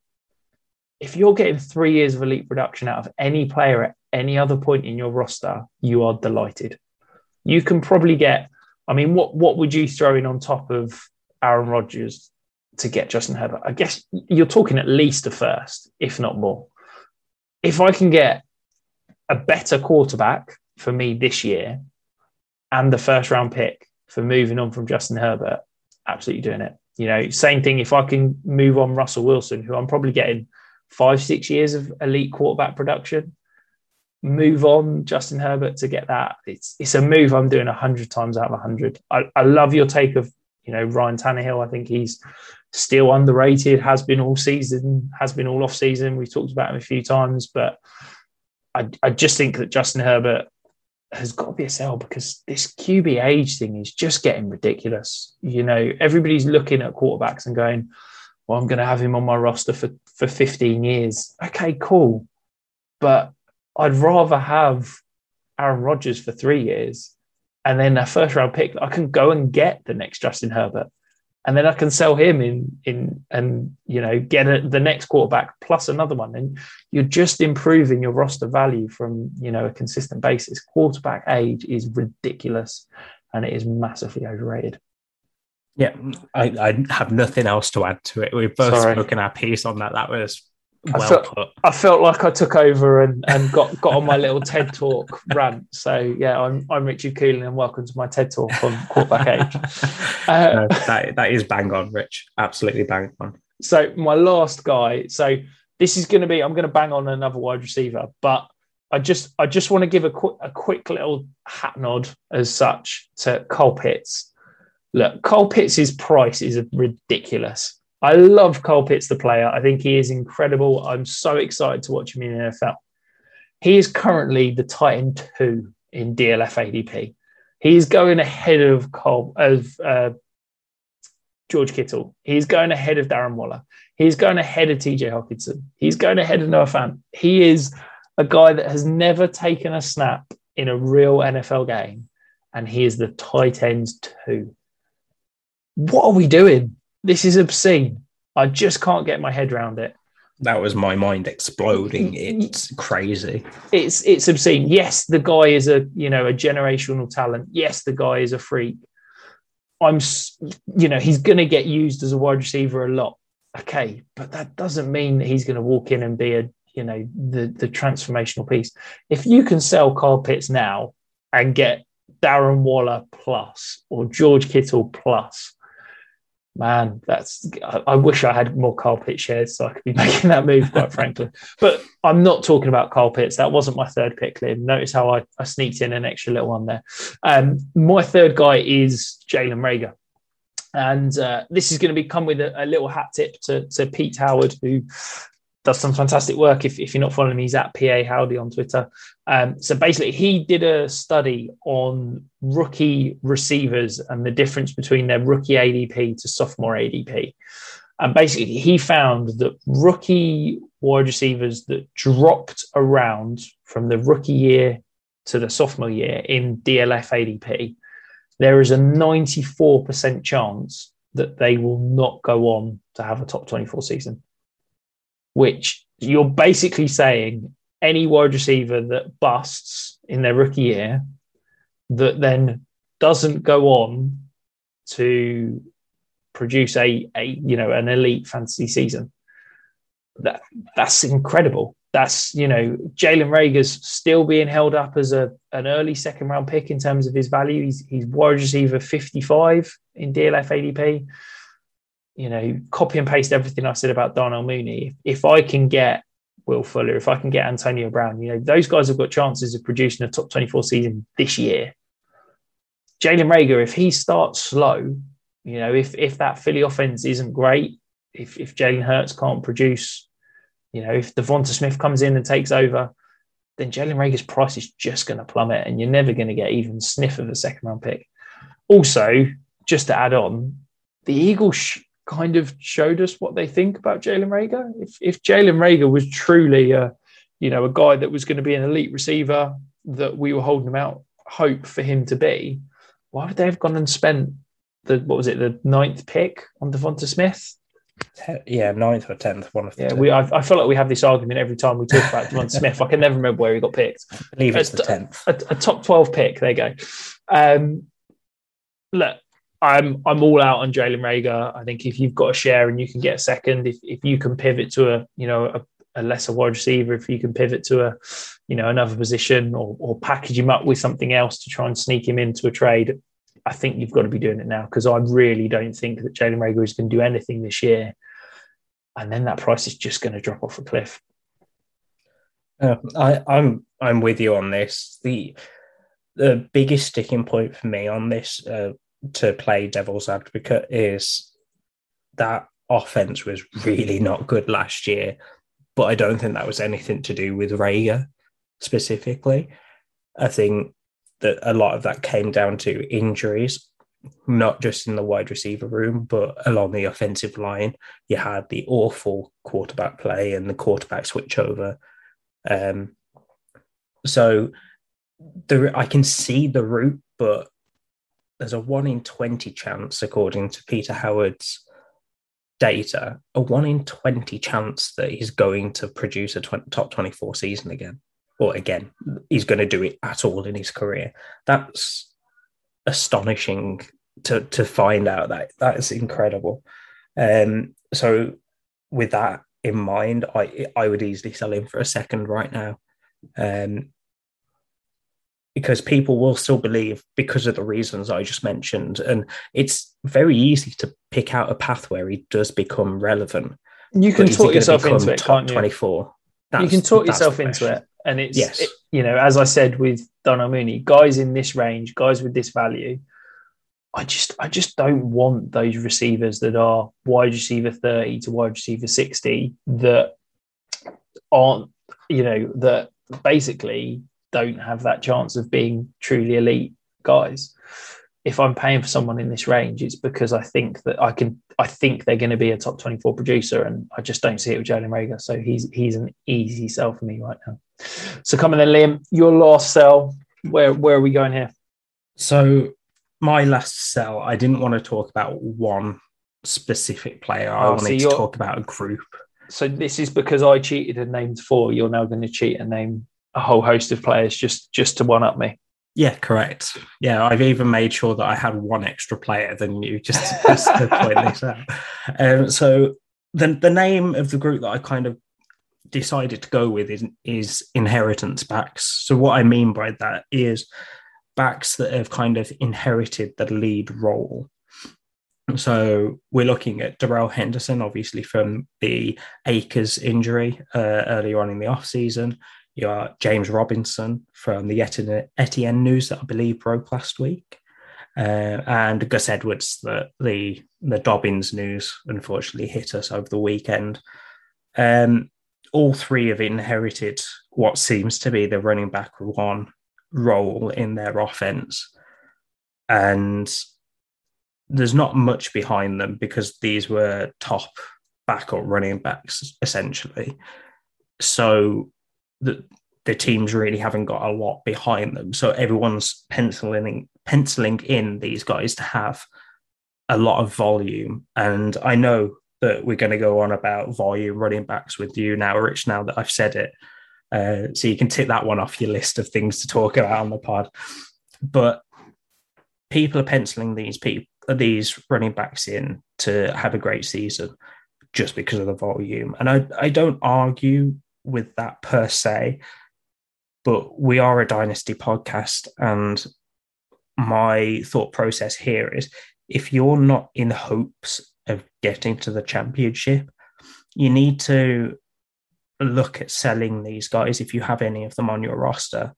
If you're getting three years of elite production out of any player at any other point in your roster, you are delighted. You can probably get, I mean, what what would you throw in on top of Aaron Rodgers to get Justin Herbert? I guess you're talking at least a first, if not more. If I can get a better quarterback for me this year and the first round pick for moving on from Justin Herbert, absolutely doing it. You know, same thing. If I can move on Russell Wilson, who I'm probably getting five, six years of elite quarterback production, move on Justin Herbert to get that. It's it's a move I'm doing one hundred times out of one hundred. I, I love your take of, you know, Ryan Tannehill. I think he's still underrated, has been all season, has been all off season. We've talked about him a few times, but I, I just think that Justin Herbert has got to be a sell because this Q B age thing is just getting ridiculous. You know, everybody's looking at quarterbacks and going, well, I'm going to have him on my roster for, for fifteen years. Okay, cool. But I'd rather have Aaron Rodgers for three years and then a first round pick. I can go and get the next Justin Herbert and then I can sell him in, in and, you know, get a, the next quarterback plus another one. And you're just improving your roster value from, you know, a consistent basis. Quarterback age is ridiculous and it is massively overrated. Yeah. I, I have nothing else to add to it. We've both Sorry. spoken our piece on that. That was, Well I, felt, I felt like I took over and, and got, got on my little TED Talk rant. So, yeah, I'm I'm Richard Coolin and welcome to my TED Talk on quarterback age. Uh, no, that, that is bang on, Rich. Absolutely bang on. So my last guy. So this is going to be, I'm going to bang on another wide receiver, but I just I just want to give a, qu- a quick little hat nod as such to Kyle Pitts. Look, Kyle Pitts' price is ridiculous. I love Kyle Pitts, the player. I think he is incredible. I'm so excited to watch him in the N F L. He is currently the tight end two in D L F A D P. He is going ahead of Cole, of uh, George Kittle. He's going ahead of Darren Waller. He's going ahead of T J Hockenson. He's going ahead of Noah Fant. He is a guy that has never taken a snap in a real N F L game, and he is the tight end two. What are we doing? This is obscene. I just can't get my head around it. That was my mind exploding. It's crazy. It's it's obscene. Yes, the guy is a, you know, a generational talent. Yes, the guy is a freak. I'm, you know, he's going to get used as a wide receiver a lot. Okay, but that doesn't mean that he's going to walk in and be a, you know, the the transformational piece. If you can sell Kyle Pitts now and get Darren Waller plus or George Kittle plus, man, that's. I wish I had more Kyle Pitts shares so I could be making that move, quite frankly. But I'm not talking about Kyle Pitts. That wasn't my third pick, Liam. Notice how I, I sneaked in an extra little one there. Um, my third guy is Jalen Reagor. And uh, this is going to be come with a, a little hat tip to, to Pete Howard, who does some fantastic work. If, if you're not following him, he's at P A Howdy on Twitter. Um, so basically, he did a study on rookie receivers and the difference between their rookie A D P to sophomore A D P. And basically, he found that rookie wide receivers that dropped around from the rookie year to the sophomore year in D L F A D P, there is a ninety-four percent chance that they will not go on to have a top twenty-four season, which you're basically saying any wide receiver that busts in their rookie year that then doesn't go on to produce a, a you know, an elite fantasy season. That that's incredible. That's, you know, Jalen Reagor's still being held up as a an early second round pick in terms of his value. He's he's wide receiver fifty-five in D L F A D P. You know, copy and paste everything I said about Darnell Mooney. If I can get Will Fuller, if I can get Antonio Brown, you know, those guys have got chances of producing a top twenty-four season this year. Jalen Reagor, if he starts slow, you know, if if that Philly offense isn't great, if if Jalen Hurts can't produce, you know, if Devonta Smith comes in and takes over, then Jalen Reagor's price is just going to plummet and you're never going to get even sniff of a second-round pick. Also, just to add on, the Eagles sh- kind of showed us what they think about Jalen Reagor. If, if Jalen Reagor was truly a, you know, a guy that was going to be an elite receiver that we were holding him out hope for him to be, why would they have gone and spent the, what was it, the ninth pick on Devonta Smith? Yeah, ninth or tenth, one of the yeah. Two. We, I, I feel like we have this argument every time we talk about Devonta Smith. I can never remember where he got picked. I believe it's a, the tenth, a, a top twelve pick. There you go. Um, look, I'm I'm all out on Jalen Reagor. I think if you've got a share and you can get a second, if if you can pivot to a you know a, a lesser wide receiver, if you can pivot to a you know another position or or package him up with something else to try and sneak him into a trade, I think you've got to be doing it now, because I really don't think that Jalen Reagor is going to do anything this year. And then that price is just going to drop off a cliff. Uh, I, I'm I'm with you on this. The the biggest sticking point for me on this, uh, to play devil's advocate, is that offense was really not good last year, but I don't think that was anything to do with Reagor specifically. I think that a lot of that came down to injuries, not just in the wide receiver room, but along the offensive line. You had the awful quarterback play and the quarterback switch over. Um, so the, I can see the route, but there's a one in twenty chance, according to Peter Howard's data, a one in twenty chance that he's going to produce a top twenty-four season again. Or again, he's going to do it at all in his career. That's astonishing to to find out. That that is incredible. Um, so, with that in mind, I I would easily sell him for a second right now, um, because people will still believe because of the reasons I just mentioned, and it's very easy to pick out a path where he does become relevant. You can talk yourself into it. Top twenty-four. You can talk yourself into it. And it's, yes. it, you know, as I said with Darnell Mooney, guys in this range, guys with this value, I just I just don't want those receivers that are wide receiver thirty to wide receiver sixty that aren't, you know, that basically don't have that chance of being truly elite guys. If I'm paying for someone in this range, it's because I think that I can, I think they're going to be a top twenty-four producer, and I just don't see it with Jalen Reagor. So he's he's an easy sell for me right now. So coming in, Liam, your last sell. Where where are we going here? So my last sell, I didn't want to talk about one specific player. I oh, wanted so to talk about a group. So this is because I cheated and named four. You're now going to cheat and name a whole host of players just just to one up me. Yeah, correct. Yeah, I've even made sure that I had one extra player than you, just to, just to point this out. Um, so the the name of the group that I kind of decided to go with is, is inheritance backs. So what I mean by that is backs that have kind of inherited the lead role. So we're looking at Darrell Henderson, obviously from the Akers injury uh, earlier on in the offseason. You are James Robinson from the Etienne News that I believe broke last week. Uh, and Gus Edwards, the, the the Dobbins news, unfortunately hit us over the weekend. Um, all three have inherited what seems to be the running back one role in their offense. And there's not much behind them because these were top backup running backs, essentially. So the the teams really haven't got a lot behind them. So everyone's penciling penciling in these guys to have a lot of volume. And I know that we're going to go on about volume running backs with you now, Rich, now that I've said it. Uh, so you can tick that one off your list of things to talk about on the pod. But people are penciling these people, these running backs in to have a great season just because of the volume. And I, I don't argue with that per se, but we are a dynasty podcast. And my thought process here is if you're not in hopes of getting to the championship, you need to look at selling these guys if you have any of them on your roster.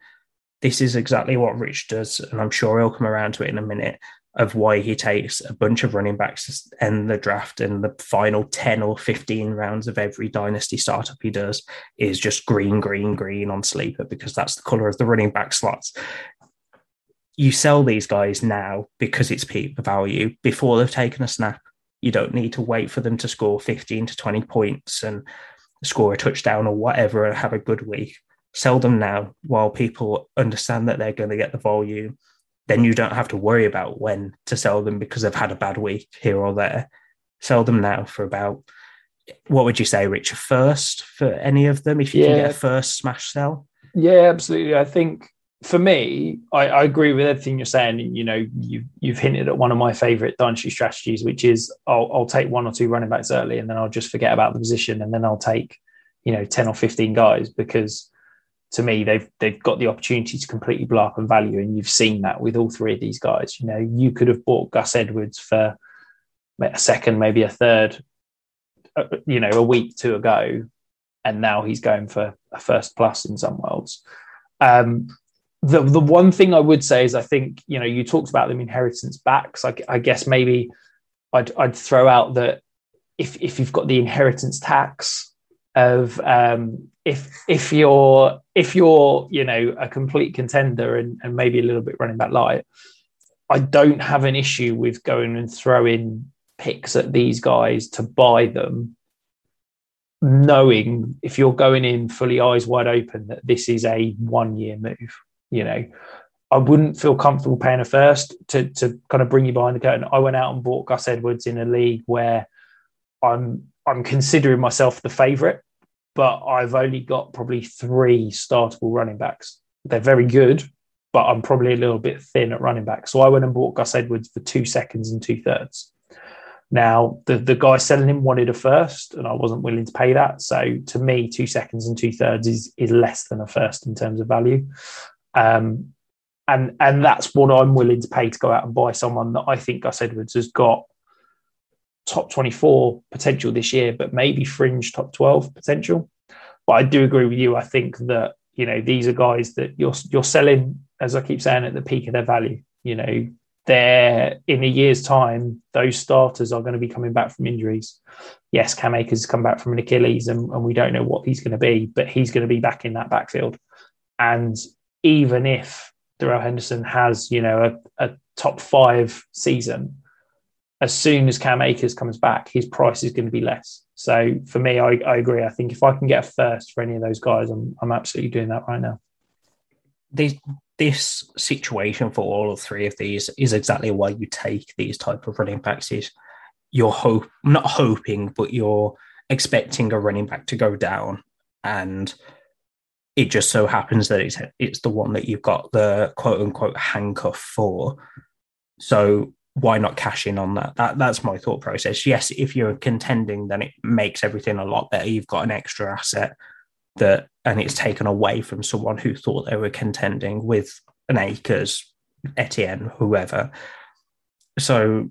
This is exactly what Rich does, and I'm sure he'll come around to it in a minute, of why he takes a bunch of running backs and the draft, and the final ten or fifteen rounds of every dynasty startup he does is just green, green, green on sleeper, because that's the colour of the running back slots. You sell these guys now because it's peak value before they've taken a snap. You don't need to wait for them to score fifteen to twenty points and score a touchdown or whatever and have a good week. Sell them now while people understand that they're going to get the volume. Then you don't have to worry about when to sell them because they've had a bad week here or there. Sell them now for about, what would you say, Rich, a first for any of them if you yeah. can get a first smash sell? Yeah, absolutely. I think for me, I, I agree with everything you're saying. You know, you, you've hinted at one of my favourite dynasty strategies, which is I'll, I'll take one or two running backs early and then I'll just forget about the position and then I'll take, you know, ten or fifteen guys because to me, they've they've got the opportunity to completely blow up in value, and you've seen that with all three of these guys. You know, you could have bought Gus Edwards for a second, maybe a third, you know, a week, two ago, and now he's going for a first plus in some worlds. Um, the the one thing I would say is I think, you know, you talked about them inheritance backs. I, I guess maybe I'd I'd throw out that if if you've got the inheritance tax of um, if if you're if you're you know a complete contender and, and maybe a little bit running back light, I don't have an issue with going and throwing picks at these guys to buy them, knowing if you're going in fully eyes wide open that this is a one year move. You know, I wouldn't feel comfortable paying a first to to kind of bring you behind the curtain. I went out and bought Gus Edwards in a league where I'm I'm considering myself the favourite, but I've only got probably three startable running backs. They're very good, but I'm probably a little bit thin at running back. So I went and bought Gus Edwards for two seconds and two thirds. Now, the, the guy selling him wanted a first, and I wasn't willing to pay that. So to me, two seconds and two thirds is, is less than a first in terms of value. Um, and, and that's what I'm willing to pay to go out and buy someone that I think Gus Edwards has got top twenty-four potential this year, but maybe fringe top twelve potential. But I do agree with you. I think that, you know, these are guys that you're you're selling, as I keep saying, at the peak of their value. You know, they're in a year's time, those starters are going to be coming back from injuries. Yes, Cam Akers has come back from an Achilles and, and we don't know what he's going to be, but he's going to be back in that backfield. And even if Darrell Henderson has, you know, a, a top five season, as soon as Cam Akers comes back, his price is going to be less. So for me, I, I agree. I think if I can get a first for any of those guys, I'm, I'm absolutely doing that right now. This, this situation for all three of these is exactly why you take these type of running backs. Is you're hope, not hoping, but you're expecting a running back to go down, and it just so happens that it's it's the one that you've got the quote unquote handcuff for. So why not cash in on that? that? That's my thought process. Yes, if you're contending, then it makes everything a lot better. You've got an extra asset that, and it's taken away from someone who thought they were contending with an Akers, Etienne, whoever. So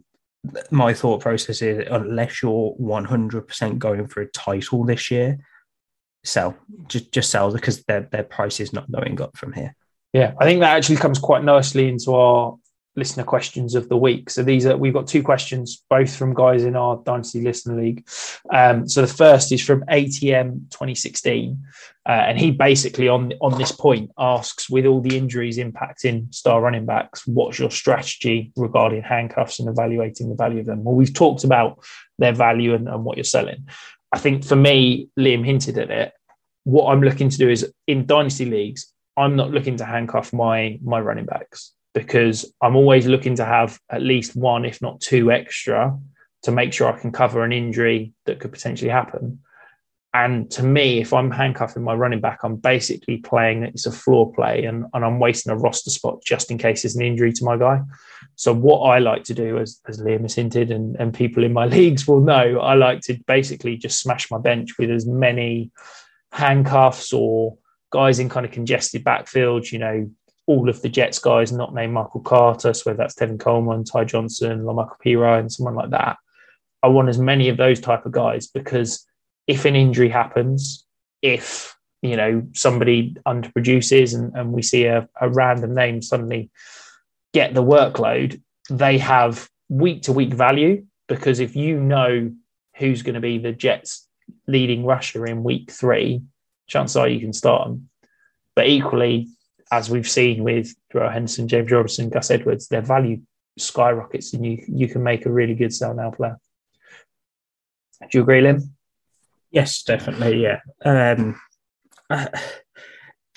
my thought process is unless you're one hundred percent going for a title this year, sell. Just, just sell because their, their price is not going up from here. Yeah, I think that actually comes quite nicely into our listener questions of the week. So these are, we've got two questions, both from guys in our Dynasty Listener League. Um, so the first is from A T M twenty sixteen. Uh, and he basically on, on this point asks, with all the injuries impacting star running backs, what's your strategy regarding handcuffs and evaluating the value of them? Well, we've talked about their value and, and what you're selling. I think for me, Liam hinted at it. What I'm looking to do is in Dynasty Leagues, I'm not looking to handcuff my, my running backs, because I'm always looking to have at least one, if not two extra, to make sure I can cover an injury that could potentially happen. And to me, if I'm handcuffing my running back, I'm basically playing it's a floor play and, and I'm wasting a roster spot just in case there's an injury to my guy. So what I like to do, as, as Liam has hinted, and, and people in my leagues will know, I like to basically just smash my bench with as many handcuffs or guys in kind of congested backfields, you know, all of the Jets guys not named Michael Carter. So whether that's Tevin Coleman, Ty Johnson, LaMarcus Pirine, someone like that. I want as many of those type of guys because if an injury happens, if, you know, somebody underproduces and, and we see a, a random name suddenly get the workload, they have week-to-week value because if you know who's going to be the Jets' leading rusher in week three, chances are you can start them. But equally, as we've seen with Darrell Henderson, James Robinson, Gus Edwards, their value skyrockets and you, you can make a really good sell now player. Do you agree, Lynn? Yes, definitely. Yeah. Um, uh,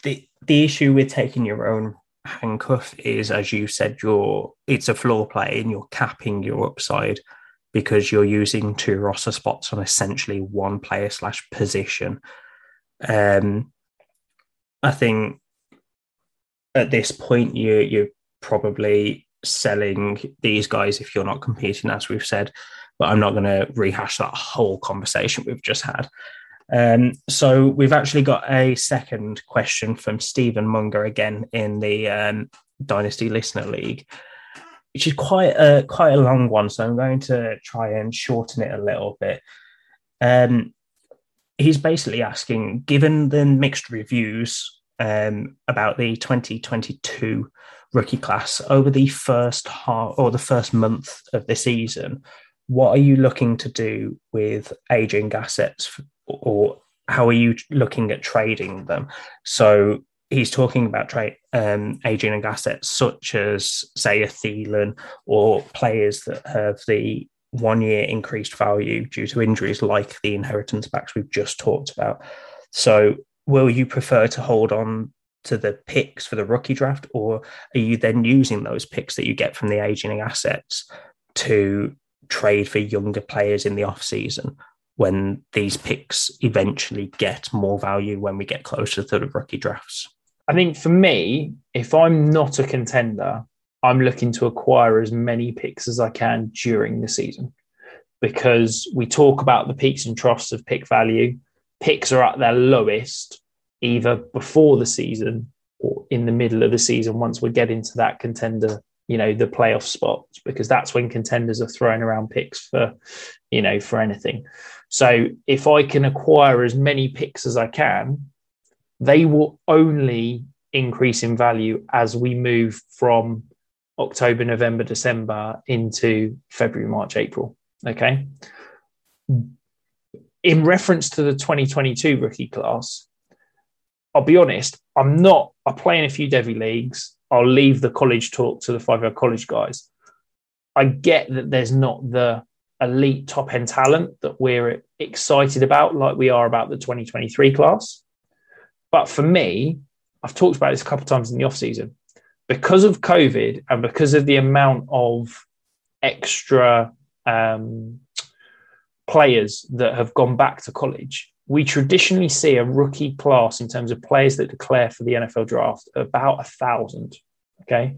the the issue with taking your own handcuff is, as you said, you're it's a floor play and you're capping your upside because you're using two roster spots on essentially one player slash position. Um, I think at this point you you're probably selling these guys if you're not competing, as we've said. But I'm not going to rehash that whole conversation we've just had. Um, so we've actually got a second question from Stephen Munger again in the um, Dynasty Listener League, which is quite a quite a long one. So I'm going to try and shorten it a little bit. Um, he's basically asking, given the mixed reviews um, about the twenty twenty-two rookie class over the first half or the first month of the season, what are you looking to do with aging assets or how are you looking at trading them? So he's talking about trade, um, aging assets such as, say, a Thielen or players that have the one-year increased value due to injuries like the inheritance backs we've just talked about. So will you prefer to hold on to the picks for the rookie draft or are you then using those picks that you get from the aging assets to trade for younger players in the off season when these picks eventually get more value when we get closer to the rookie drafts? I think for me, if I'm not a contender, I'm looking to acquire as many picks as I can during the season because we talk about the peaks and troughs of pick value. Picks are at their lowest either before the season or in the middle of the season once we get into that contender, you know, the playoff spots, because that's when contenders are throwing around picks for, you know, for anything. So if I can acquire as many picks as I can, they will only increase in value as we move from October, November, December into February, March, April. Okay. In reference to the twenty twenty-two rookie class, I'll be honest, I'm not, I play in a few Devy leagues. I'll leave the college talk to the five-year college guys. I get that there's not the elite top-end talent that we're excited about like we are about the twenty twenty-three class. But for me, I've talked about this a couple of times in the off-season. Because of COVID and because of the amount of extra um, players that have gone back to college, we traditionally see a rookie class in terms of players that declare for the N F L draft, about a thousand. Okay.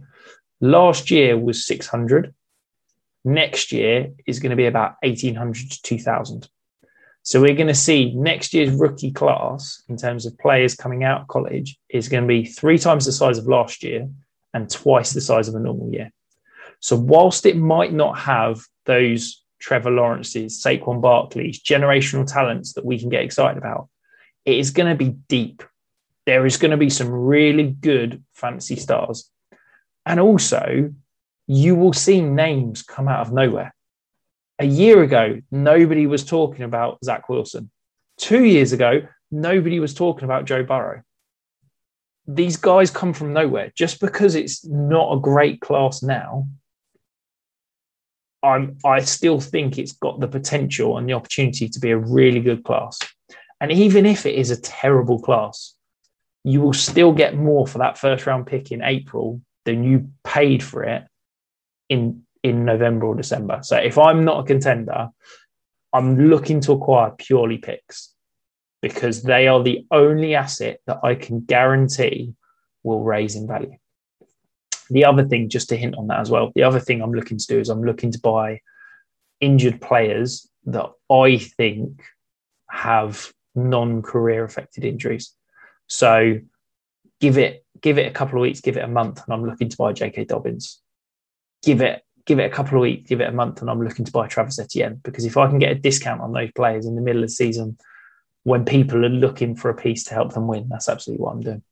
Last year was six hundred. Next year is going to be about eighteen hundred to two thousand. So we're going to see next year's rookie class in terms of players coming out of college is going to be three times the size of last year and twice the size of a normal year. So whilst it might not have those Trevor Lawrence's, Saquon Barkley's, generational talents that we can get excited about, it is going to be deep. There is going to be some really good fantasy stars. And also, you will see names come out of nowhere. A year ago, nobody was talking about Zach Wilson. Two years ago, nobody was talking about Joe Burrow. These guys come from nowhere. Just because it's not a great class now, I'm, I still think it's got the potential and the opportunity to be a really good class. And even if it is a terrible class, you will still get more for that first round pick in April than you paid for it in, in November or December. So if I'm not a contender, I'm looking to acquire purely picks because they are the only asset that I can guarantee will raise in value. The other thing, just to hint on that as well, the other thing I'm looking to do is I'm looking to buy injured players that I think have non-career affected injuries. So give it give it a couple of weeks, give it a month, and I'm looking to buy J K Dobbins. Give it give it a couple of weeks, give it a month, and I'm looking to buy Travis Etienne. Because if I can get a discount on those players in the middle of the season when people are looking for a piece to help them win, that's absolutely what I'm doing.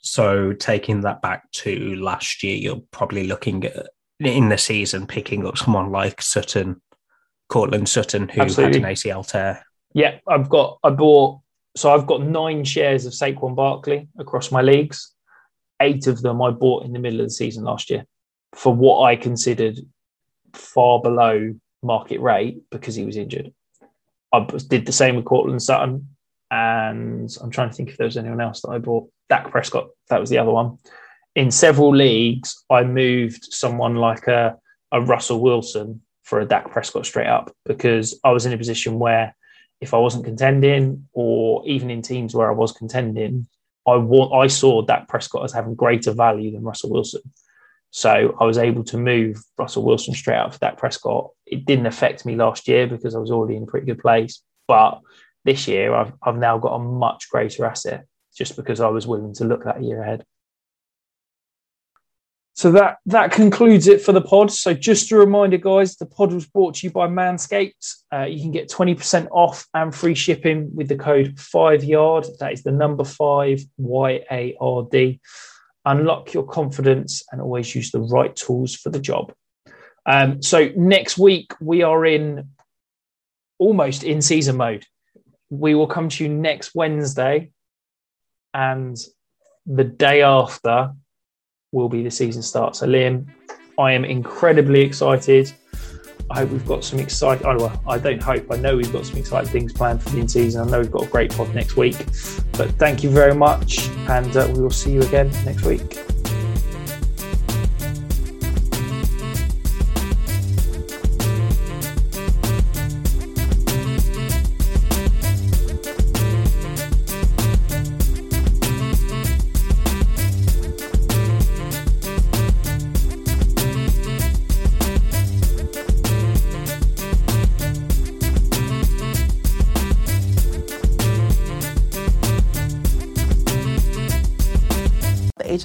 So taking that back to last year, you're probably looking at, in the season, picking up someone like Sutton, Cortland Sutton, who Absolutely. had an A C L tear. Yeah, I've got, I bought, so I've got nine shares of Saquon Barkley across my leagues. Eight of them I bought in the middle of the season last year for what I considered far below market rate because he was injured. I did the same with Cortland Sutton. And I'm trying to think if there was anyone else that I bought. Dak Prescott, that was the other one. In several leagues, I moved someone like a, a Russell Wilson for a Dak Prescott straight up because I was in a position where if I wasn't contending or even in teams where I was contending, I, wa- I saw Dak Prescott as having greater value than Russell Wilson. So I was able to move Russell Wilson straight up for Dak Prescott. It didn't affect me last year because I was already in a pretty good place, but this year, I've I've now got a much greater asset just because I was willing to look that year ahead. So that, that concludes it for the pod. So just a reminder, guys, the pod was brought to you by Manscaped. Uh, you can get twenty percent off and free shipping with the code five yard. That is the number five, Y A R D. Unlock your confidence and always use the right tools for the job. Um, so next week, we are in almost in-season mode. We will come to you next Wednesday, and the day after will be the season start. So, Liam, I am incredibly excited. I hope we've got some exciting... Oh, well, I don't hope. I know we've got some exciting things planned for the in-season. I know we've got a great pod next week. But thank you very much, and uh, we will see you again next week. H